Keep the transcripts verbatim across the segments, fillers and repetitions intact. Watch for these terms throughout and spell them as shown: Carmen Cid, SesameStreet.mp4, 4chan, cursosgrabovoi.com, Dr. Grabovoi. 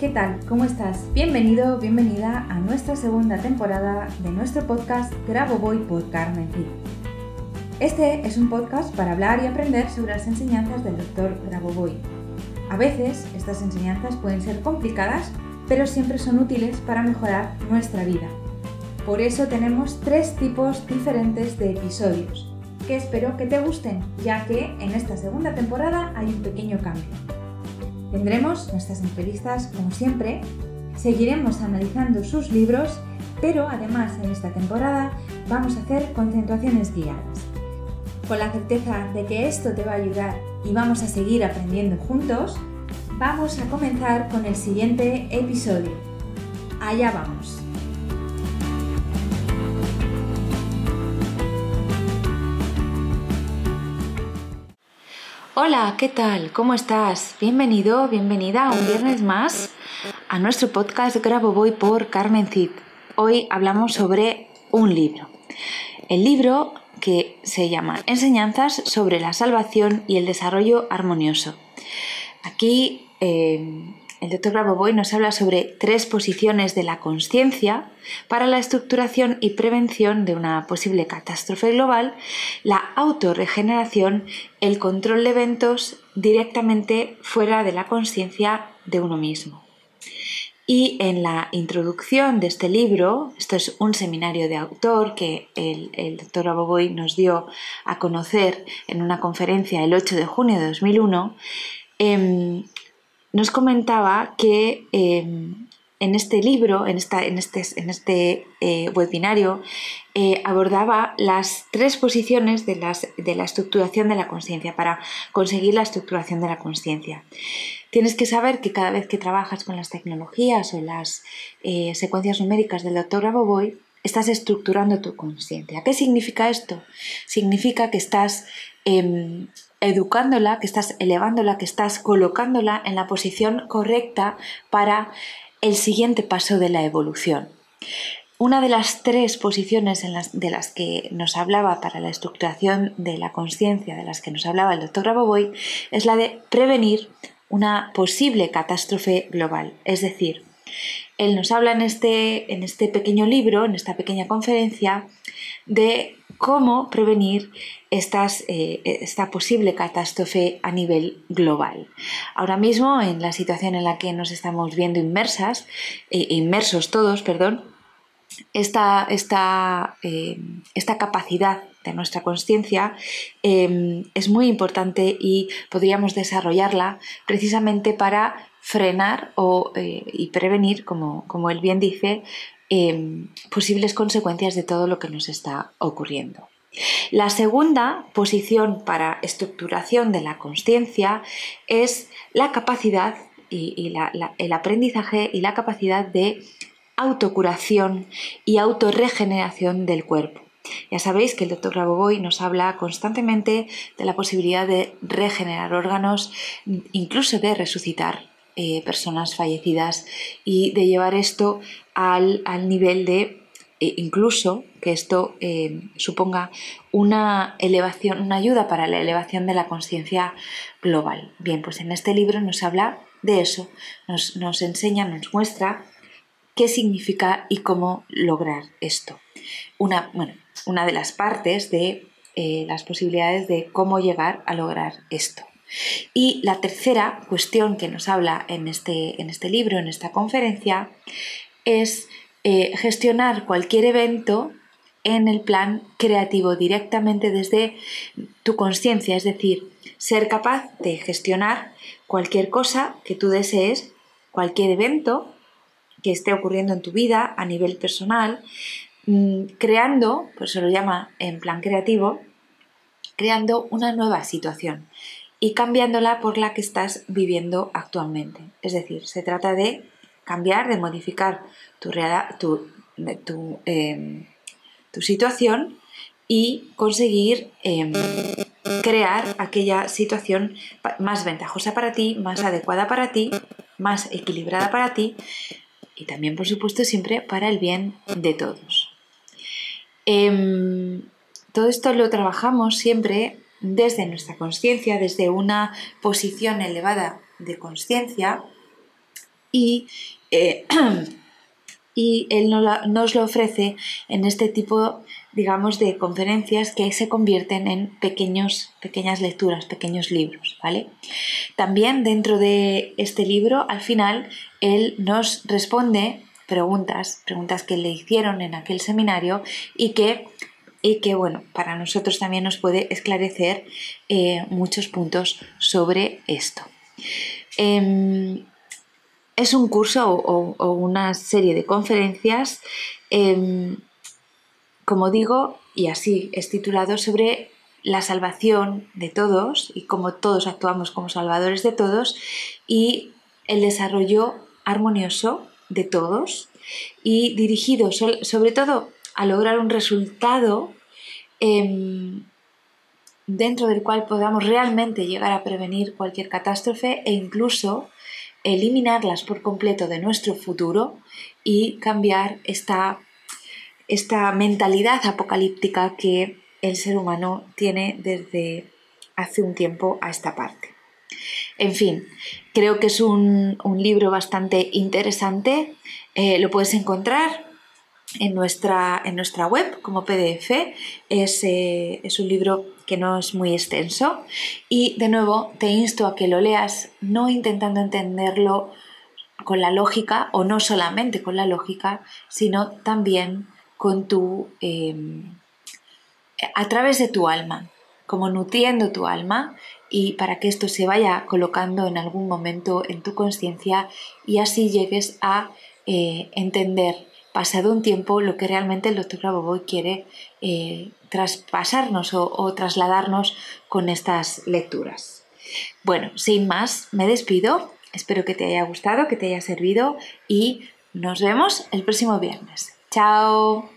¿Qué tal? ¿Cómo estás? Bienvenido, bienvenida a nuestra segunda temporada de nuestro podcast Grabovoi por Carmen Cid. Este es un podcast para hablar y aprender sobre las enseñanzas del doctor Grabovoi. A veces estas enseñanzas pueden ser complicadas, pero siempre son útiles para mejorar nuestra vida. Por eso tenemos tres tipos diferentes de episodios, que espero que te gusten, ya que en esta segunda temporada hay un pequeño cambio. Tendremos nuestras entrevistas como siempre, seguiremos analizando sus libros, pero además en esta temporada vamos a hacer concentraciones guiadas. Con la certeza de que esto te va a ayudar y vamos a seguir aprendiendo juntos, vamos a comenzar con el siguiente episodio. Allá vamos. Hola, ¿qué tal? ¿Cómo estás? Bienvenido, bienvenida un viernes más a nuestro podcast Grabovoi por Carmen Cid. Hoy hablamos sobre un libro. El libro que se llama Enseñanzas sobre la salvación y el desarrollo armonioso. Aquí eh, el doctor Grabovoi nos habla sobre tres posiciones de la conciencia para la estructuración y prevención de una posible catástrofe global, la autorregeneración, el control de eventos directamente fuera de la conciencia de uno mismo. Y en la introducción de este libro, esto es un seminario de autor que el, el doctor Grabovoi nos dio a conocer en una conferencia el ocho de junio de dos mil uno, eh, nos comentaba que eh, en este libro, en, esta, en este, en este eh, webinario, eh, abordaba las tres posiciones de, las, de la estructuración de la conciencia para conseguir la estructuración de la conciencia. Tienes que saber que cada vez que trabajas con las tecnologías o las eh, secuencias numéricas del doctor Grabovoi, estás estructurando tu conciencia. ¿Qué significa esto? Significa que estás eh, educándola, que estás elevándola, que estás colocándola en la posición correcta para el siguiente paso de la evolución. Una de las tres posiciones en las, de las que nos hablaba para la estructuración de la conciencia, de las que nos hablaba el doctor Grabovoi, es la de prevenir una posible catástrofe global. Es decir, él nos habla en este, en este pequeño libro, en esta pequeña conferencia, de cómo prevenir estas, eh, esta posible catástrofe a nivel global. Ahora mismo, en la situación en la que nos estamos viendo inmersas, eh, inmersos todos, perdón, esta, esta, eh, esta capacidad de nuestra conciencia eh, es muy importante y podríamos desarrollarla precisamente para frenar o, eh, y prevenir, como, como él bien dice, eh, posibles consecuencias de todo lo que nos está ocurriendo. La segunda posición para estructuración de la conciencia es la capacidad y, y la, la, el aprendizaje y la capacidad de autocuración y autorregeneración del cuerpo. Ya sabéis que el doctor Grabovoi nos habla constantemente de la posibilidad de regenerar órganos, incluso de resucitar Eh, personas fallecidas y de llevar esto al, al nivel de eh, incluso que esto eh, suponga una elevación, una ayuda para la elevación de la conciencia global. Bien, pues en este libro nos habla de eso, nos, nos enseña, nos muestra qué significa y cómo lograr esto. Una, bueno, una de las partes de eh, las posibilidades de cómo llegar a lograr esto. Y la tercera cuestión que nos habla en este, en este libro, en esta conferencia, es eh, gestionar cualquier evento en el plan creativo directamente desde tu conciencia, es decir, ser capaz de gestionar cualquier cosa que tú desees, cualquier evento que esté ocurriendo en tu vida a nivel personal, mmm, creando, por eso lo llama en plan creativo, creando una nueva situación y cambiándola por la que estás viviendo actualmente. Es decir, se trata de cambiar, de modificar tu, reala, tu, tu, eh, tu situación y conseguir eh, crear aquella situación más ventajosa para ti, más adecuada para ti, más equilibrada para ti y también, por supuesto, siempre para el bien de todos. Eh, todo esto lo trabajamos siempre desde nuestra conciencia, desde una posición elevada de conciencia y, eh, y él nos lo ofrece en este tipo, digamos, de conferencias que se convierten en pequeños, pequeñas lecturas, pequeños libros, ¿vale? También dentro de este libro, al final, él nos responde preguntas, preguntas que le hicieron en aquel seminario y que, y que bueno, para nosotros también nos puede esclarecer eh, muchos puntos sobre esto. Eh, es un curso o, o, o una serie de conferencias, eh, como digo, y así es titulado, sobre la salvación de todos y cómo todos actuamos como salvadores de todos y el desarrollo armonioso de todos, y dirigido sobre todo a lograr un resultado eh, dentro del cual podamos realmente llegar a prevenir cualquier catástrofe e incluso eliminarlas por completo de nuestro futuro y cambiar esta, esta mentalidad apocalíptica que el ser humano tiene desde hace un tiempo a esta parte. En fin, creo que es un, un libro bastante interesante. Eh, lo puedes encontrar en nuestra, en nuestra web como P D F. Es, eh, es un libro que no es muy extenso y, de nuevo, te insto a que lo leas no intentando entenderlo con la lógica, o no solamente con la lógica, sino también con tu, eh, a través de tu alma, como nutriendo tu alma, y para que esto se vaya colocando en algún momento en tu conciencia y así llegues a eh, entender, pasado un tiempo, lo que realmente el doctor Grabovoi quiere eh, traspasarnos o, o trasladarnos con estas lecturas. Bueno, sin más, me despido. Espero que te haya gustado, que te haya servido y nos vemos el próximo viernes. ¡Chao!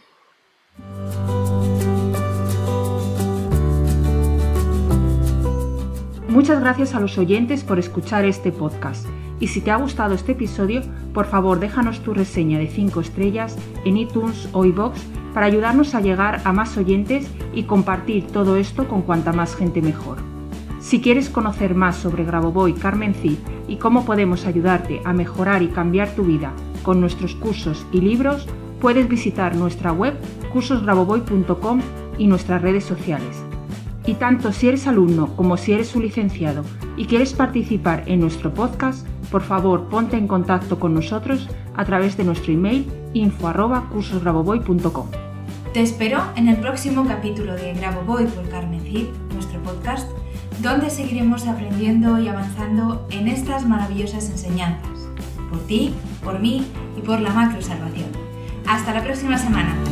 Muchas gracias a los oyentes por escuchar este podcast, y si te ha gustado este episodio, por favor déjanos tu reseña de cinco estrellas en iTunes o iVoox para ayudarnos a llegar a más oyentes y compartir todo esto con cuanta más gente mejor. Si quieres conocer más sobre Grabovoi, Carmen Cid y cómo podemos ayudarte a mejorar y cambiar tu vida con nuestros cursos y libros, puedes visitar nuestra web cursos grabovoi punto com y nuestras redes sociales. Y tanto si eres alumno como si eres un licenciado y quieres participar en nuestro podcast, por favor ponte en contacto con nosotros a través de nuestro email info arroba cursos grabovoi punto com. Te espero en el próximo capítulo de Grabovoi por Carmen Cid, nuestro podcast, donde seguiremos aprendiendo y avanzando en estas maravillosas enseñanzas, por ti, por mí y por la macro salvación. Hasta la próxima semana.